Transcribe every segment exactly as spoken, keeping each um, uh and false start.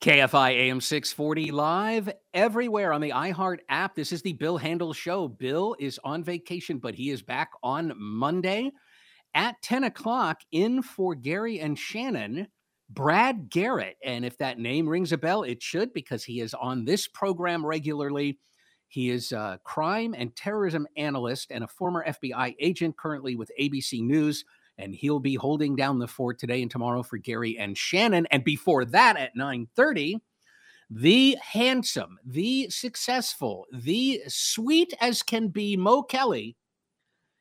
K F I A M six forty live everywhere on the iHeart app. This is the Bill Handel Show. Bill is on vacation, but he is back on Monday at ten o'clock in for Gary and Shannon, Brad Garrett. And if that name rings a bell, it should, because he is on this program regularly. He is a crime and terrorism analyst and a former F B I agent, currently with A B C News. And he'll be holding down the fort today and tomorrow for Gary and Shannon. And before that, at nine thirty, the handsome, the successful, the sweet as can be Mo Kelly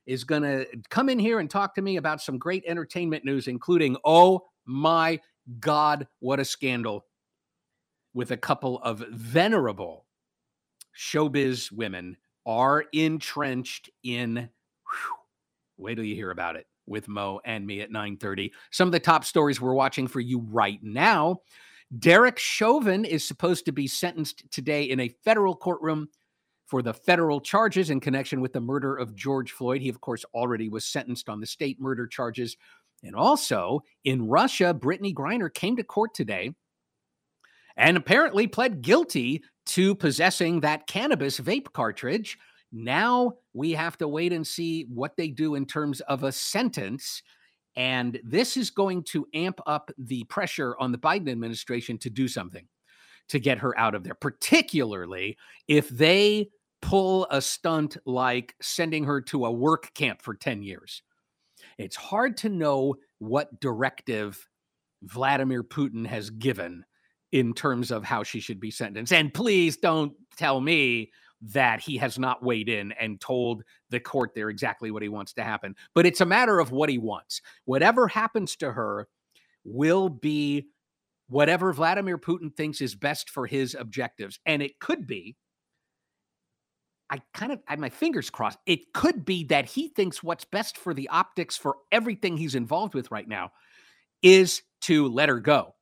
is going to come in here and talk to me about some great entertainment news, including, oh my God, what a scandal with a couple of venerable showbiz women are entrenched in, whew, wait till you hear about it. With Mo and me at nine thirty. Some of the top stories we're watching for you right now. Derek Chauvin is supposed to be sentenced today in a federal courtroom for the federal charges in connection with the murder of George Floyd. He, of course, already was sentenced on the state murder charges. And also in Russia, Brittany Griner came to court today and apparently pled guilty to possessing that cannabis vape cartridge. Now we have to wait and see what they do in terms of a sentence. And this is going to amp up the pressure on the Biden administration to do something to get her out of there, particularly if they pull a stunt like sending her to a work camp for ten years. It's hard to know what directive Vladimir Putin has given in terms of how she should be sentenced. And please don't tell me that he has not weighed in and told the court there exactly what he wants to happen. But it's a matter of what he wants. Whatever happens to her will be whatever Vladimir Putin thinks is best for his objectives. And it could be, I kind of, I have my fingers crossed, it could be that he thinks what's best for the optics for everything he's involved with right now is to let her go.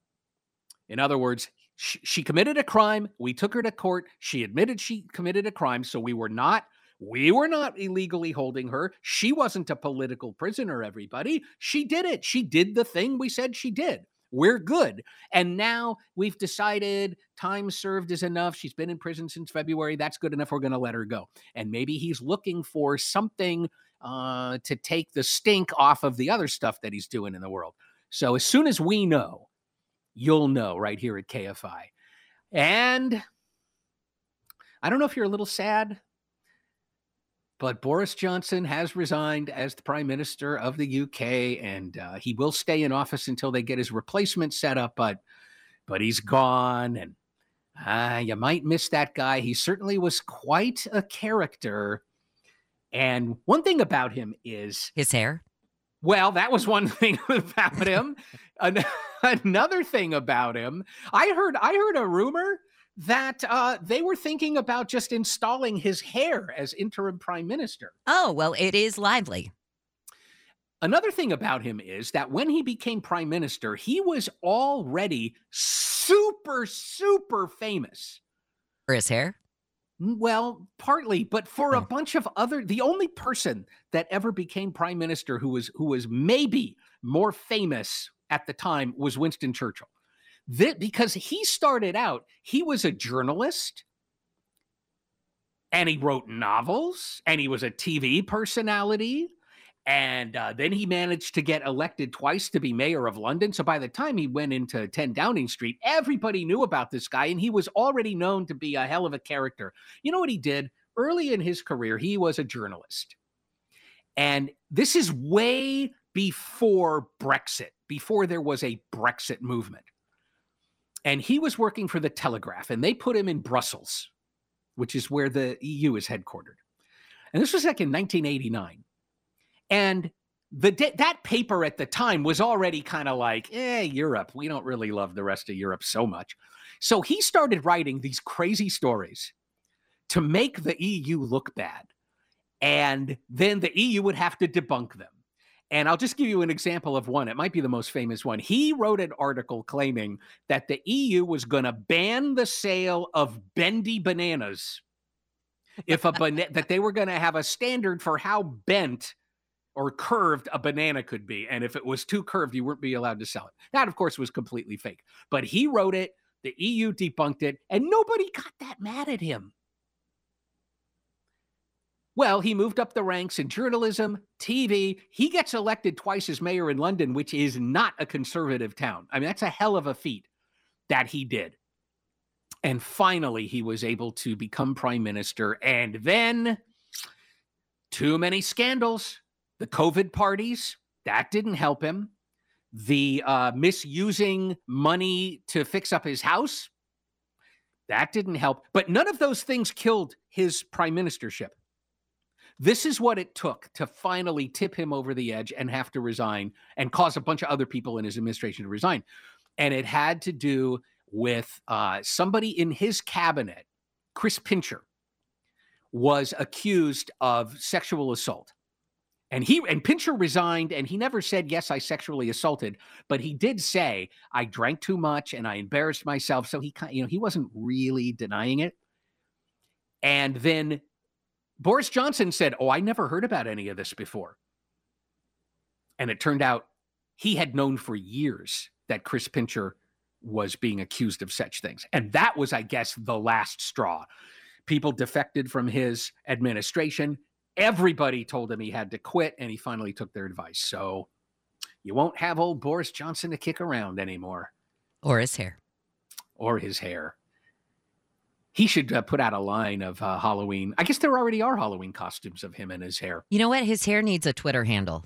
In other words, she committed a crime. We took her to court. She admitted she committed a crime. So we were not, we were not illegally holding her. She wasn't a political prisoner, everybody. She did it. She did the thing we said she did. We're good. And now we've decided time served is enough. She's been in prison since February. That's good enough. We're going to let her go. And maybe he's looking for something uh, to take the stink off of the other stuff that he's doing in the world. So as soon as we know, you'll know right here at K F I. And I don't know if you're a little sad, but Boris Johnson has resigned as the Prime Minister of the U K, and uh, he will stay in office until they get his replacement set up, but but he's gone, and uh, you might miss that guy. He certainly was quite a character. And one thing about him is his hair. Well, that was one thing about him. An- another thing about him, I heard I heard a rumor that uh, they were thinking about just installing his hair as interim prime minister. Oh, well, it is lively. Another thing about him is that when he became prime minister, he was already super, super famous. For his hair? Well, partly, but for a bunch of other, the only person that ever became prime minister who was who was maybe more famous at the time was Winston Churchill. This, because he started out, he was a journalist, and he wrote novels, and he was a T V personality, and uh, then he managed to get elected twice to be mayor of London. So by the time he went into ten Downing Street, everybody knew about this guy, and he was already known to be a hell of a character. You know what he did? Early in his career, he was a journalist. And this is way before Brexit, before there was a Brexit movement. And he was working for the Telegraph, and they put him in Brussels, which is where the E U is headquartered. And this was like in nineteen eighty-nine. And The de- that paper at the time was already kind of like, eh, Europe, we don't really love the rest of Europe so much. So he started writing these crazy stories to make the E U look bad. And then the E U would have to debunk them. And I'll just give you an example of one. It might be the most famous one. He wrote an article claiming that the E U was going to ban the sale of bendy bananas. If a bana- that they were going to have a standard for how bent or curved a banana could be. And if it was too curved, you wouldn't be allowed to sell it. That, of course, was completely fake. But he wrote it, the E U debunked it, and nobody got that mad at him. Well, he moved up the ranks in journalism, T V. He gets elected twice as mayor in London, which is not a conservative town. I mean, that's a hell of a feat that he did. And finally, he was able to become prime minister. And then, too many scandals. The COVID parties, that didn't help him. The uh, misusing money to fix up his house, that didn't help. But none of those things killed his prime ministership. This is what it took to finally tip him over the edge and have to resign and cause a bunch of other people in his administration to resign. And it had to do with uh, somebody in his cabinet, Chris Pincher, was accused of sexual assault. And he and Pincher resigned, and he never said, yes, I sexually assaulted, but he did say, I drank too much and I embarrassed myself. So he, you know, he wasn't really denying it. And then Boris Johnson said, oh, I never heard about any of this before. And it turned out he had known for years that Chris Pincher was being accused of such things. And that was, I guess, the last straw. People defected from his administration. Everybody told him he had to quit, and he finally took their advice. So you won't have old Boris Johnson to kick around anymore. Or his hair. Or his hair. He should uh, put out a line of uh, Halloween. I guess there already are Halloween costumes of him and his hair. You know what? His hair needs a Twitter handle.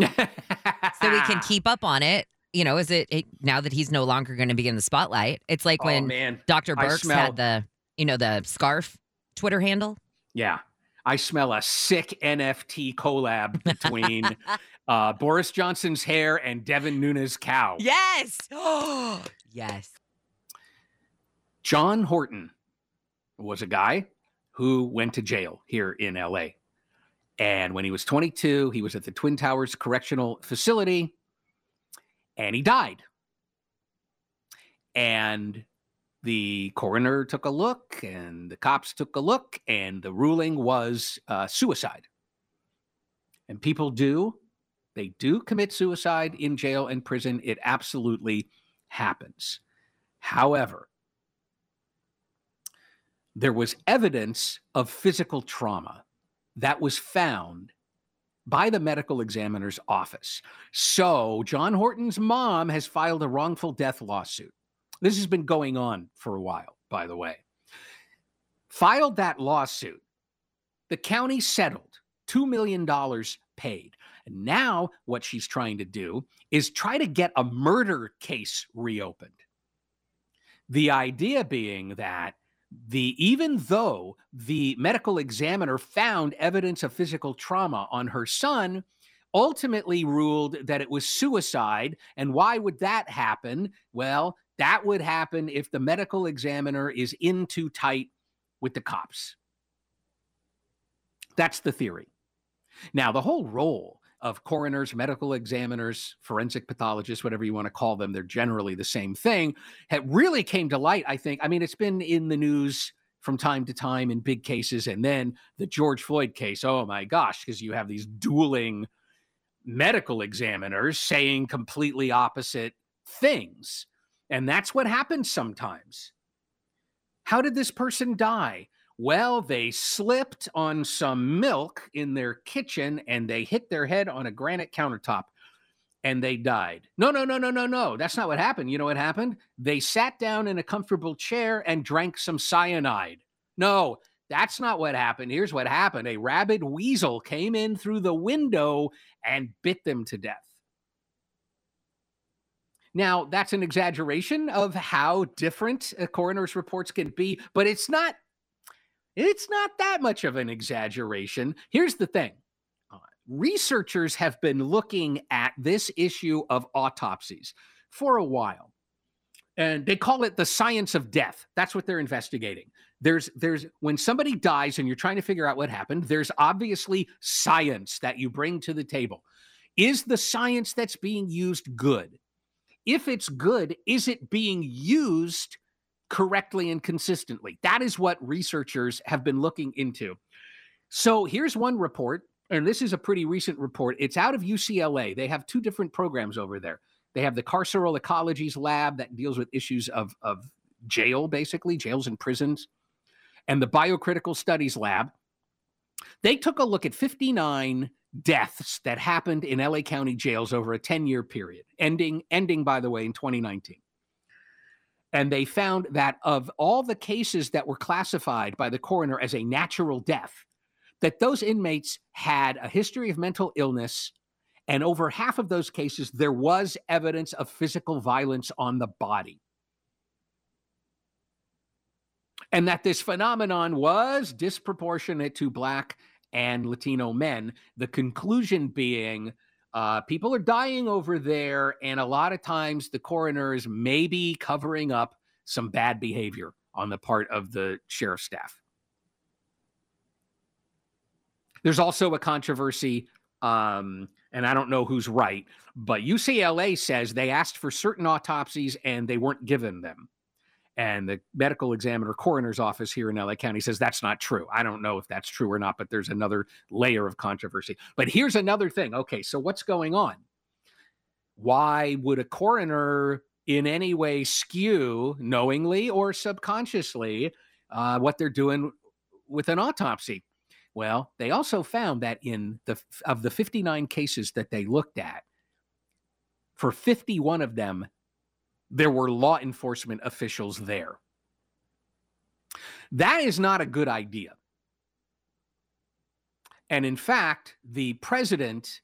So we can keep up on it. You know, is it, it now that he's no longer going to be in the spotlight? It's like oh, when man. Doctor Birx smell- had the, you know, the scarf Twitter handle. Yeah. I smell a sick N F T collab between uh, Boris Johnson's hair and Devin Nunes' cow. Yes. Oh, yes. John Horton was a guy who went to jail here in L A. And when he was twenty-two, he was at the Twin Towers Correctional Facility, and he died. And the coroner took a look, and the cops took a look, and the ruling was uh, suicide. And people do, they do commit suicide in jail and prison. It absolutely happens. However, there was evidence of physical trauma that was found by the medical examiner's office. So John Horton's mom has filed a wrongful death lawsuit. This has been going on for a while, by the way. Filed that lawsuit. The county settled. two million dollars paid. And now what she's trying to do is try to get a murder case reopened. The idea being that the even though the medical examiner found evidence of physical trauma on her son, ultimately ruled that it was suicide. And why would that happen? Well, that would happen if the medical examiner is in too tight with the cops. That's the theory. Now, the whole role of coroners, medical examiners, forensic pathologists, whatever you want to call them, they're generally the same thing, had really came to light, I think. I mean, it's been in the news from time to time in big cases, and then the George Floyd case, oh my gosh, because you have these dueling medical examiners saying completely opposite things. And that's what happens sometimes. How did this person die? Well, they slipped on some milk in their kitchen and they hit their head on a granite countertop and they died. No, no, no, no, no, no. That's not what happened. You know what happened? They sat down in a comfortable chair and drank some cyanide. No, that's not what happened. Here's what happened. A rabid weasel came in through the window and bit them to death. Now, that's an exaggeration of how different a coroner's reports can be, but it's not, it's not that much of an exaggeration. Here's the thing. Uh, researchers have been looking at this issue of autopsies for a while. And they call it the science of death. That's what they're investigating. There's, there's, when somebody dies and you're trying to figure out what happened, there's obviously science that you bring to the table. Is the science that's being used good? If it's good, is it being used correctly and consistently? That is what researchers have been looking into. So here's one report, and this is a pretty recent report. It's out of U C L A. They have two different programs over there. They have the Carceral Ecologies Lab that deals with issues of, of jail, basically, jails and prisons, and the Biocritical Studies Lab. They took a look at fifty-nine deaths that happened in L A County jails over a ten-year period, ending, ending, by the way, in twenty nineteen. And they found that of all the cases that were classified by the coroner as a natural death, that those inmates had a history of mental illness. And over half of those cases, there was evidence of physical violence on the body. And that this phenomenon was disproportionate to Black and Latino men. The conclusion being, uh, people are dying over there, and a lot of times the coroner is maybe covering up some bad behavior on the part of the sheriff's staff. There's also a controversy. Um, and I don't know who's right, but U C L A says they asked for certain autopsies and they weren't given them. And the medical examiner coroner's office here in L A County says that's not true. I don't know if that's true or not, but there's another layer of controversy. But here's another thing. Okay, so what's going on? Why would a coroner in any way skew, knowingly or subconsciously, uh, what they're doing with an autopsy? Well, they also found that in the of the fifty-nine cases that they looked at, for fifty-one of them, there were law enforcement officials there. That is not a good idea. And in fact, the president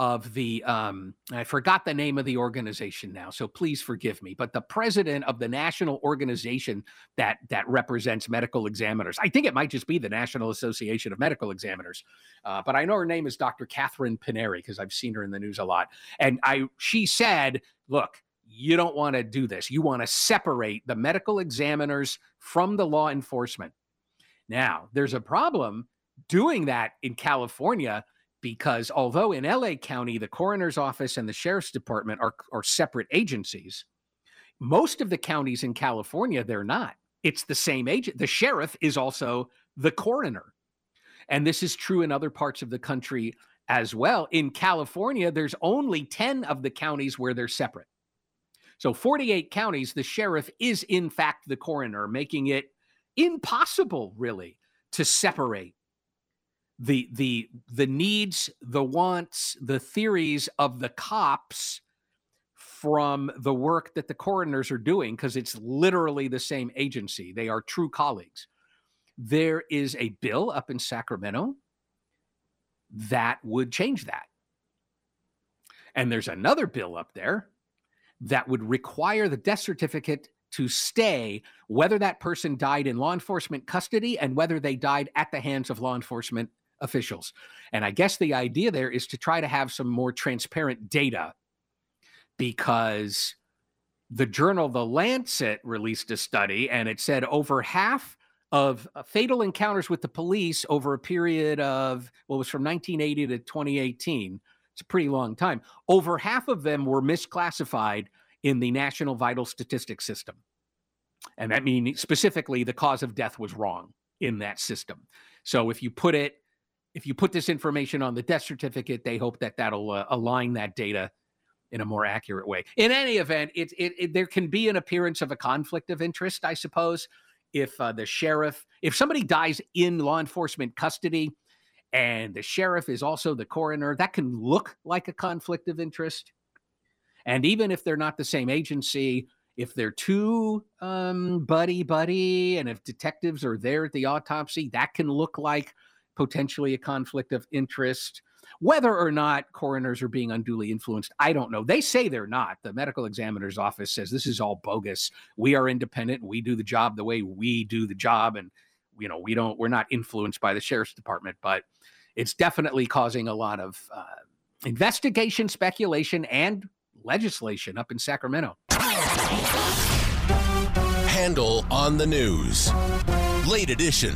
of the, um, I forgot the name of the organization now, so please forgive me, but the president of the national organization that that represents medical examiners, I think it might just be the National Association of Medical Examiners, uh, but I know her name is Doctor Catherine Paneri because I've seen her in the news a lot. And I, she said, look, you don't want to do this. You want to separate the medical examiners from the law enforcement. Now, there's a problem doing that in California, because although in L A County, the coroner's office and the sheriff's department are, are separate agencies, most of the counties in California, they're not. It's the same agent. The sheriff is also the coroner. And this is true in other parts of the country as well. In California, there's only ten of the counties where they're separate. So forty-eight counties, the sheriff is in fact the coroner, making it impossible, really, to separate The the the needs, the wants, the theories of the cops from the work that the coroners are doing, because it's literally the same agency. They are true colleagues. There is a bill up in Sacramento that would change that. And there's another bill up there that would require the death certificate to stay, whether that person died in law enforcement custody and whether they died at the hands of law enforcement officials. And I guess the idea there is to try to have some more transparent data, because the journal The Lancet released a study and it said over half of fatal encounters with the police over a period of, well, it was from nineteen eighty to twenty eighteen. It's a pretty long time. Over half of them were misclassified in the National Vital Statistics System. And that means specifically the cause of death was wrong in that system. So if you put it, if you put this information on the death certificate, they hope that that'll uh, align that data in a more accurate way. In any event, it, it, it, there can be an appearance of a conflict of interest, I suppose, if uh, the sheriff, if somebody dies in law enforcement custody and the sheriff is also the coroner, that can look like a conflict of interest. And even if they're not the same agency, if they're too um, buddy-buddy, and if detectives are there at the autopsy, that can look like potentially a conflict of interest. Whether or not coroners are being unduly influenced, I don't know. They say they're not. The medical examiner's office says this is all bogus. We are independent. We do the job the way we do the job. And, you know, we don't, we're not influenced by the sheriff's department. But it's definitely causing a lot of uh, investigation, speculation, and legislation up in Sacramento. Handle on the news. Late edition.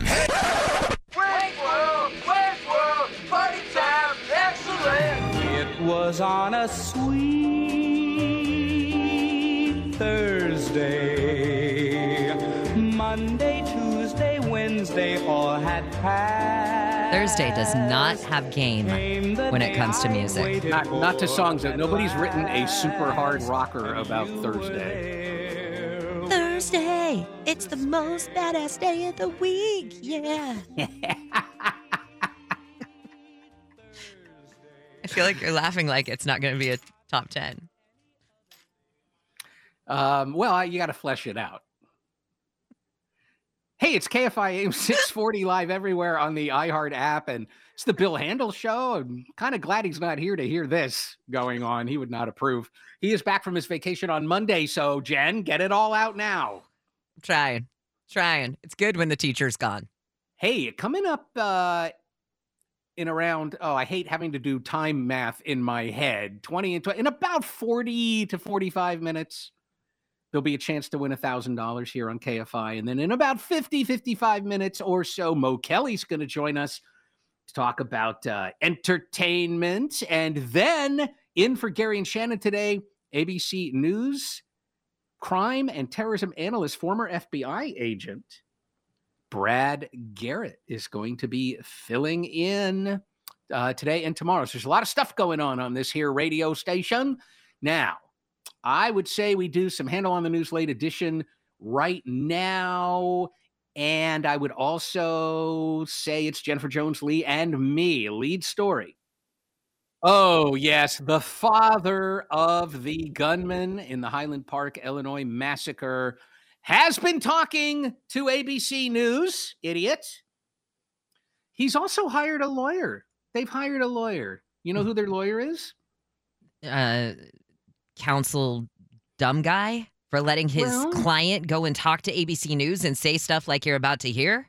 Was on a sweet Thursday, Monday, Tuesday, Wednesday, all had passed. Thursday does not have game when it comes to music. Not, not to songs. That nobody's written a super hard rocker about Thursday. Thursday, it's the most badass day of the week, yeah. I feel like you're laughing like it's not going to be a top ten. Um, well, I, you got to flesh it out. Hey, it's K F I A M six forty live everywhere on the iHeart app, and it's the Bill Handel Show. I'm kind of glad he's not here to hear this going on. He would not approve. He is back from his vacation on Monday, so, Jen, get it all out now. I'm trying. Trying. It's good when the teacher's gone. Hey, coming up... Uh, in around, oh, I hate having to do time math in my head, twenty and twenty, in about forty to forty-five minutes, there'll be a chance to win one thousand dollars here on K F I. And then in about fifty, fifty-five minutes or so, Mo Kelly's going to join us to talk about uh, entertainment. And then in for Gary and Shannon today, A B C News, crime and terrorism analyst, former F B I agent, Brad Garrett is going to be filling in uh, today and tomorrow. So there's a lot of stuff going on on this here radio station. Now, I would say we do some Handle on the News late edition right now. And I would also say it's Jennifer Jones-Lee and me, lead story. Oh, yes, the father of the gunman in the Highland Park, Illinois massacre has been talking to A B C News, idiot. He's also hired a lawyer. They've hired a lawyer. You know who their lawyer is? Uh, counsel dumb guy for letting his well, client go and talk to A B C News and say stuff like you're about to hear?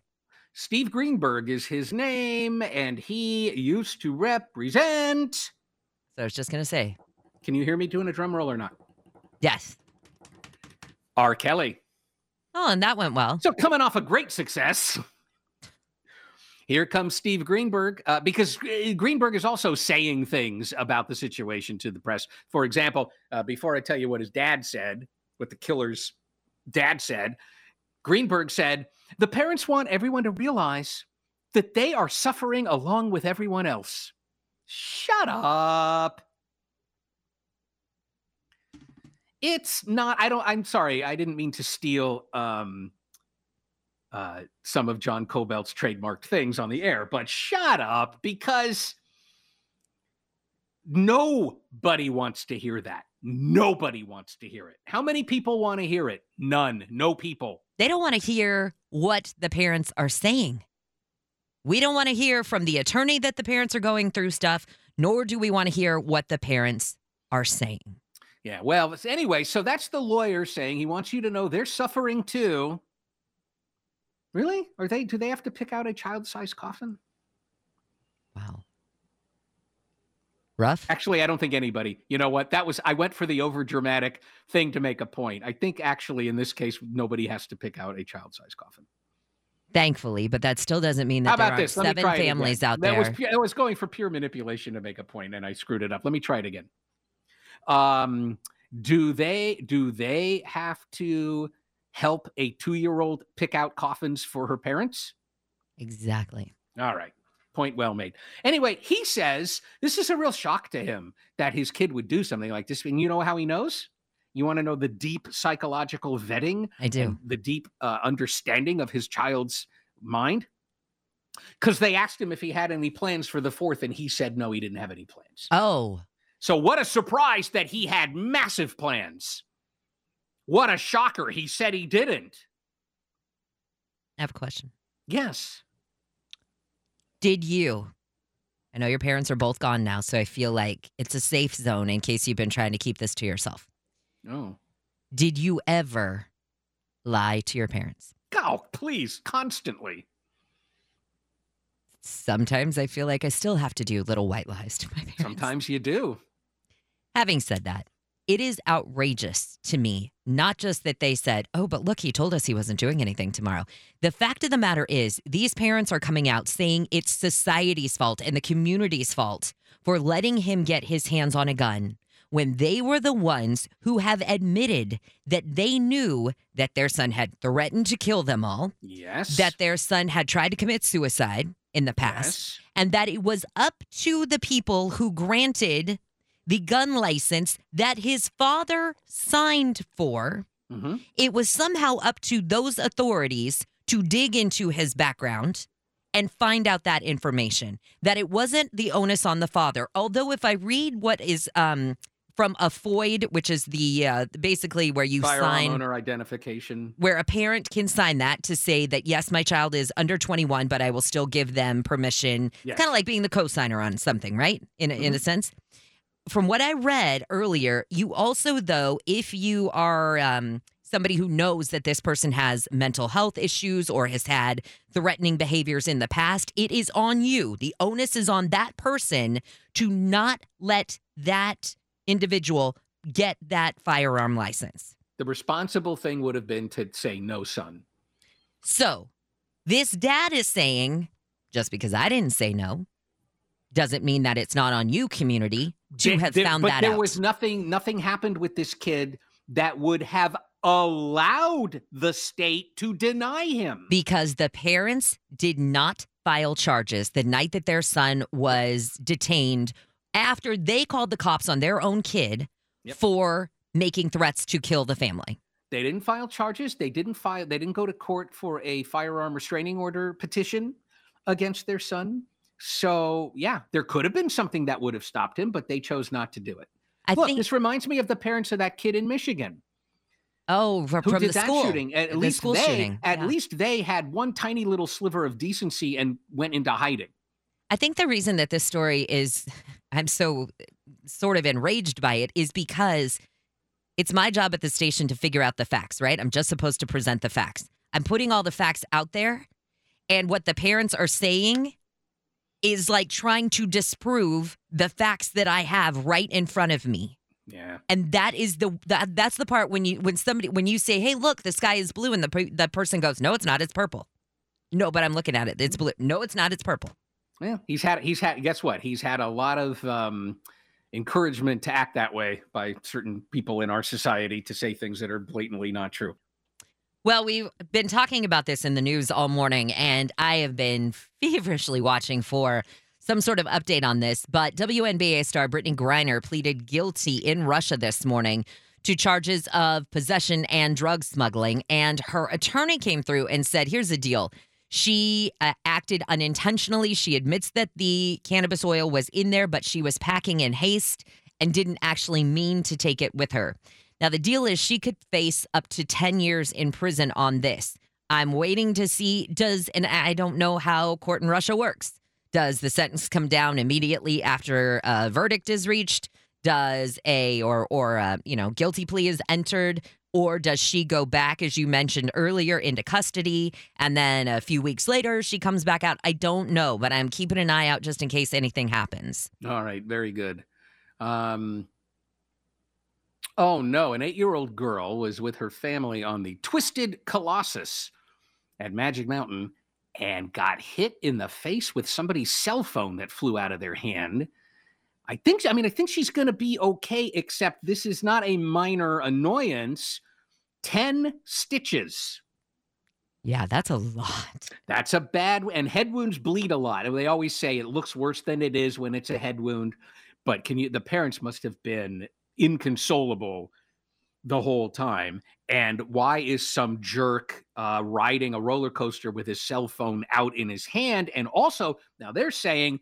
Steve Greenberg is his name, and he used to represent. So I was just going to say. Can you hear me doing a drum roll or not? Yes. R. Kelly. Oh, and that went well. So coming off a great success, here comes Steve Greenberg, uh, because Greenberg is also saying things about the situation to the press. For example, uh, before I tell you what his dad said, what the killer's dad said, Greenberg said, the parents want everyone to realize that they are suffering along with everyone else. Shut up. It's not, I don't, I'm sorry, I didn't mean to steal um, uh, some of John Cobelt's trademarked things on the air, but shut up, because nobody wants to hear that. Nobody wants to hear it. How many people want to hear it? None. No people. They don't want to hear what the parents are saying. We don't want to hear from the attorney that the parents are going through stuff, nor do we want to hear what the parents are saying. Yeah, well, anyway, so that's the lawyer saying he wants you to know they're suffering too. Really? Are they? Do they have to pick out a child-sized coffin? Wow. Rough? Actually, I don't think anybody. You know what? That was, I went for the over-dramatic thing to make a point. I think actually in this case, nobody has to pick out a child-sized coffin. Thankfully, but that still doesn't mean that there are seven families out there. That was, I was going for pure manipulation to make a point, and I screwed it up. Let me try it again. Um, do they, do they have to help a two-year-old pick out coffins for her parents? Exactly. All right. Point well made. Anyway, he says this is a real shock to him that his kid would do something like this. And you know how he knows? You want to know the deep psychological vetting? I do. The deep uh, understanding of his child's mind? Because they asked him if he had any plans for the fourth, and he said no, he didn't have any plans. Oh, so what a surprise that he had massive plans. What a shocker. He said he didn't. I have a question. Yes. Did you? I know your parents are both gone now, so I feel like it's a safe zone in case you've been trying to keep this to yourself. No. Did you ever lie to your parents? Oh, please. Constantly. Sometimes I feel like I still have to do little white lies to my parents. Sometimes you do. Having said that, it is outrageous to me, not just that they said, oh, but look, he told us he wasn't doing anything tomorrow. The fact of the matter is these parents are coming out saying it's society's fault and the community's fault for letting him get his hands on a gun when they were the ones who have admitted that they knew that their son had threatened to kill them all. Yes. That their son had tried to commit suicide in the past. Yes. And that it was up to the people who granted the gun license that his father signed for. Mm-hmm. It was somehow up to those authorities to dig into his background and find out that information, that it wasn't the onus on the father. Although if I read what is um, from a FOID, which is the uh, basically where you Firearm sign... Firearm owner identification. Where a parent can sign that to say that, yes, my child is under twenty-one, but I will still give them permission. Yes. Kind of like being the co-signer on something, right? In, mm-hmm. in a sense. From what I read earlier, you also, though, if you are... Um, somebody who knows that this person has mental health issues or has had threatening behaviors in the past, it is on you. The onus is on that person to not let that individual get that firearm license. The responsible thing would have been to say, no, son. So this dad is saying, just because I didn't say no, doesn't mean that it's not on you, community, to have there, found but that there out. There was nothing, nothing happened with this kid that would have allowed the state to deny him. Because the parents did not file charges the night that their son was detained after they called the cops on their own kid yep. for making threats to kill the family. They didn't file charges. They didn't file. They didn't go to court for a firearm restraining order petition against their son. So, yeah, there could have been something that would have stopped him, but they chose not to do it. I Look, think- this reminds me of the parents of that kid in Michigan. Oh, from, Who from did the that school shooting? At the least school they, shooting. At yeah. least they had one tiny little sliver of decency and went into hiding. I think the reason that this story is, I'm so sort of enraged by it, is because it's my job at the station to figure out the facts, right? I'm just supposed to present the facts. I'm putting all the facts out there, and what the parents are saying is like trying to disprove the facts that I have right in front of me. Yeah, and that is the that, that's the part when you when somebody when you say, "Hey, look, the sky is blue," and the pre- the person goes, "No, it's not. It's purple." No, but I'm looking at it. It's blue. No, it's not. It's purple. Yeah, he's had he's had. Guess what? He's had a lot of um, encouragement to act that way by certain people in our society to say things that are blatantly not true. Well, we've been talking about this in the news all morning, and I have been feverishly watching for some sort of update on this, but W N B A star Brittany Griner pleaded guilty in Russia this morning to charges of possession and drug smuggling. And her attorney came through and said, here's the deal. She uh, acted unintentionally. She admits that the cannabis oil was in there, but she was packing in haste and didn't actually mean to take it with her. Now, the deal is she could face up to ten years in prison on this. I'm waiting to see does, and I don't know how court in Russia works. Does the sentence come down immediately after a verdict is reached? Does a or or a, you know, guilty plea is entered? Or does she go back, as you mentioned earlier, into custody? And then a few weeks later, she comes back out. I don't know, but I'm keeping an eye out just in case anything happens. All right. Very good. Um, oh, no. An eight-year-old girl was with her family on the Twisted Colossus at Magic Mountain and got hit in the face with somebody's cell phone that flew out of their hand. I think, I mean, I think she's going to be okay, except this is not a minor annoyance. ten stitches. Yeah, that's a lot. That's a bad, and head wounds bleed a lot. And they always say it looks worse than it is when it's a head wound. But can you, the parents must have been inconsolable the whole time. And why is some jerk uh, riding a roller coaster with his cell phone out in his hand? And also, now they're saying,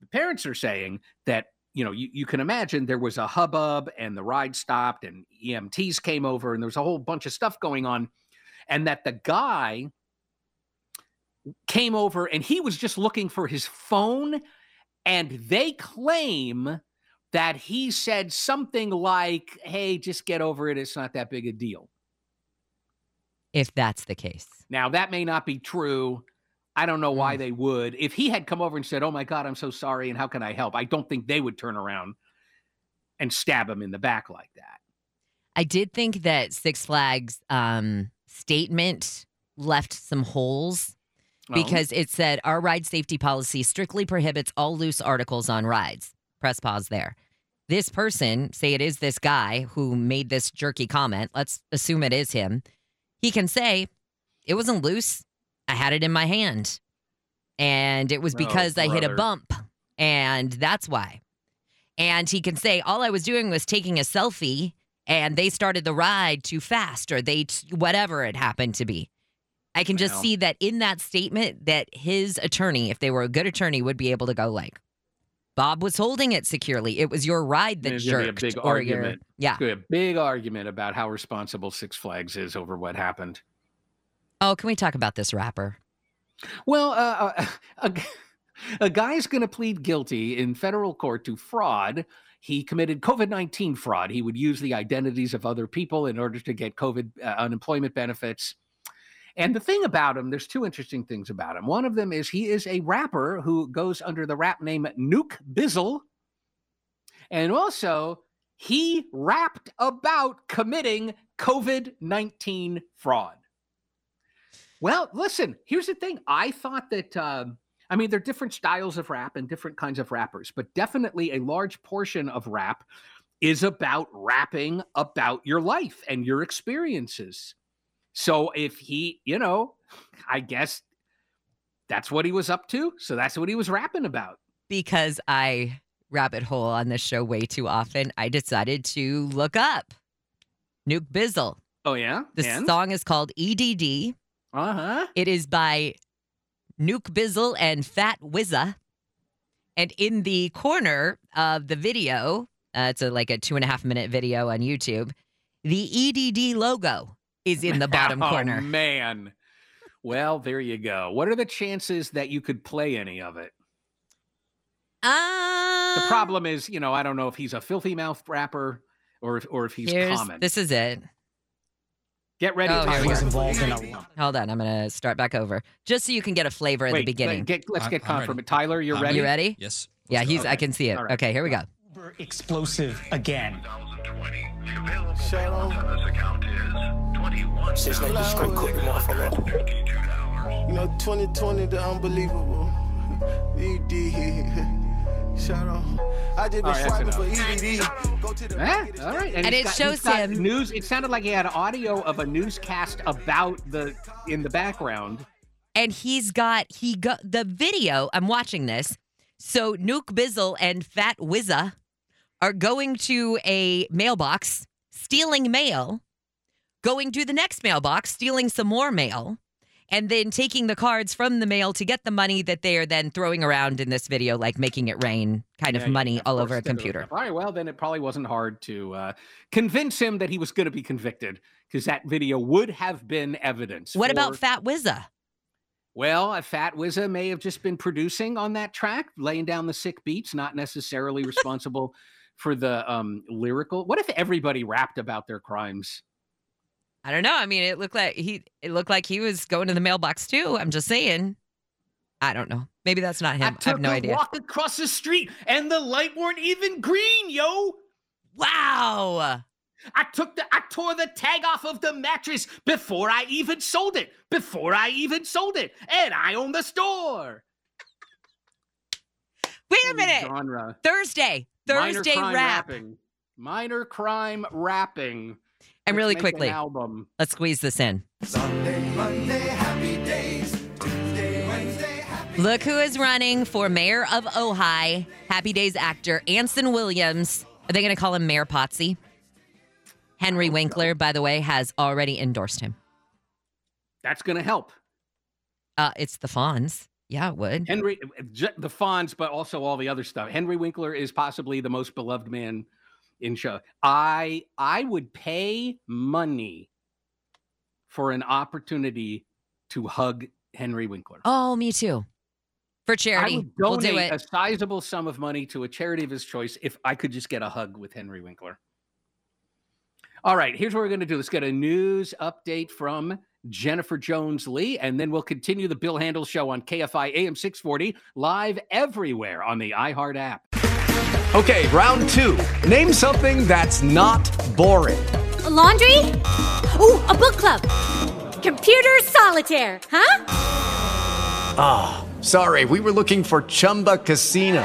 the parents are saying that, you know, you, you can imagine there was a hubbub and the ride stopped and E M Ts came over and there was a whole bunch of stuff going on. And that the guy came over and he was just looking for his phone. And they claim that he said something like, hey, just get over it. It's not that big a deal. If that's the case. Now, that may not be true. I don't know why mm. they would. If he had come over and said, oh my God, I'm so sorry, and how can I help? I don't think they would turn around and stab him in the back like that. I did think that Six Flags um, statement left some holes because oh. it said, our ride safety policy strictly prohibits all loose articles on rides. Press pause there. This person, say it is this guy who made this jerky comment, let's assume it is him, he can say, it wasn't loose. I had it in my hand, and it was because oh, I hit a bump, and that's why. And he can say, all I was doing was taking a selfie, and they started the ride too fast, or they t- whatever it happened to be. I can well. just see that in that statement that his attorney, if they were a good attorney, would be able to go like, Bob was holding it securely. It was your ride that There's jerked. There's going to be a big argument. Your, yeah. There's going to be a big argument about how responsible Six Flags is over what happened. Oh, can we talk about this rapper? Well, uh, a, a guy's going to plead guilty in federal court to fraud. He committed covid nineteen fraud. He would use the identities of other people in order to get COVID uh, unemployment benefits. And the thing about him, there's two interesting things about him. One of them is he is a rapper who goes under the rap name Nuke Bizzle. And also, he rapped about committing covid nineteen fraud. Well, listen, here's the thing. I thought that, uh, I mean, there are different styles of rap and different kinds of rappers, but definitely a large portion of rap is about rapping about your life and your experiences. So if he, you know, I guess that's what he was up to. So that's what he was rapping about. Because I rabbit hole on this show way too often, I decided to look up Nuke Bizzle. Oh, yeah? The and? song is called E D D. Uh-huh. It is by Nuke Bizzle and Fat Wizza. And in the corner of the video, uh, it's a, like a two and a half minute video on YouTube, the E D D logo is in the bottom oh, corner. Oh, man. Well, there you go. What are the chances that you could play any of it? Uh, the problem is, you know, I don't know if he's a filthy mouth rapper or if, or if he's common. This is it. Get ready. Oh, here we go. Hold on. I'm going to start back over just so you can get a flavor at Wait, the beginning. Get, let's get confirmed. Tyler, you're I'm ready? You ready? Yes. Yeah, he's. Okay. I can see it. Right. Okay, here we go. Uber explosive again. Shit's like this quick, quick, motherfucker. You know, twenty twenty, the unbelievable. E D. Shout out. I did the swiping for E D D. Go to the yeah, all right. And, and it got, shows him news. It sounded like he had audio of a newscast about the in the background. And he's got he got the video. I'm watching this. So Nuke Bizzle and Fat Wizza are going to a mailbox, stealing mail, going to the next mailbox, stealing some more mail, and then taking the cards from the mail to get the money that they are then throwing around in this video, like making it rain kind yeah, of money of all over a computer. All right, well, then it probably wasn't hard to uh, convince him that he was going to be convicted because that video would have been evidence. What for... about Fat Wizza? Well, a Fat Wizza may have just been producing on that track, laying down the sick beats, not necessarily responsible for the um, lyrical. What if everybody rapped about their crimes? I don't know. I mean, it looked like he it looked like he was going to the mailbox too. I'm just saying. I don't know. Maybe that's not him. I, took I have no a idea. Walk across the street and the light weren't even green, yo. Wow. I took the I tore the tag off of the mattress before I even sold it. Before I even sold it. And I own the store. Wait a minute. Genre. Thursday. Thursday Minor rap. Rapping. Minor crime rapping. And really quickly, an let's squeeze this in. Sunday, Monday, happy days. Tuesday, Wednesday, happy Look who is running for mayor of Ojai, Happy Days actor Anson Williams. Are they going to call him Mayor Potsy? Henry Winkler, by the way, has already endorsed him. That's going to help. Uh, it's the Fonz. Yeah, it would. Henry, the Fonz, but also all the other stuff. Henry Winkler is possibly the most beloved man in show. I I would pay money for an opportunity to hug Henry Winkler. Oh, me too. For charity. I would donate we'll do it. a sizable sum of money to a charity of his choice if I could just get a hug with Henry Winkler. All right, here's what we're going to do. Let's get a news update from Jennifer Jones-Lee, and then we'll continue the Bill Handel Show on K F I A M six forty, live everywhere on the iHeart app. Okay, round two. Name something that's not boring. A laundry? Ooh, a book club. Computer solitaire, huh? Ah, oh, sorry, we were looking for Chumba Casino.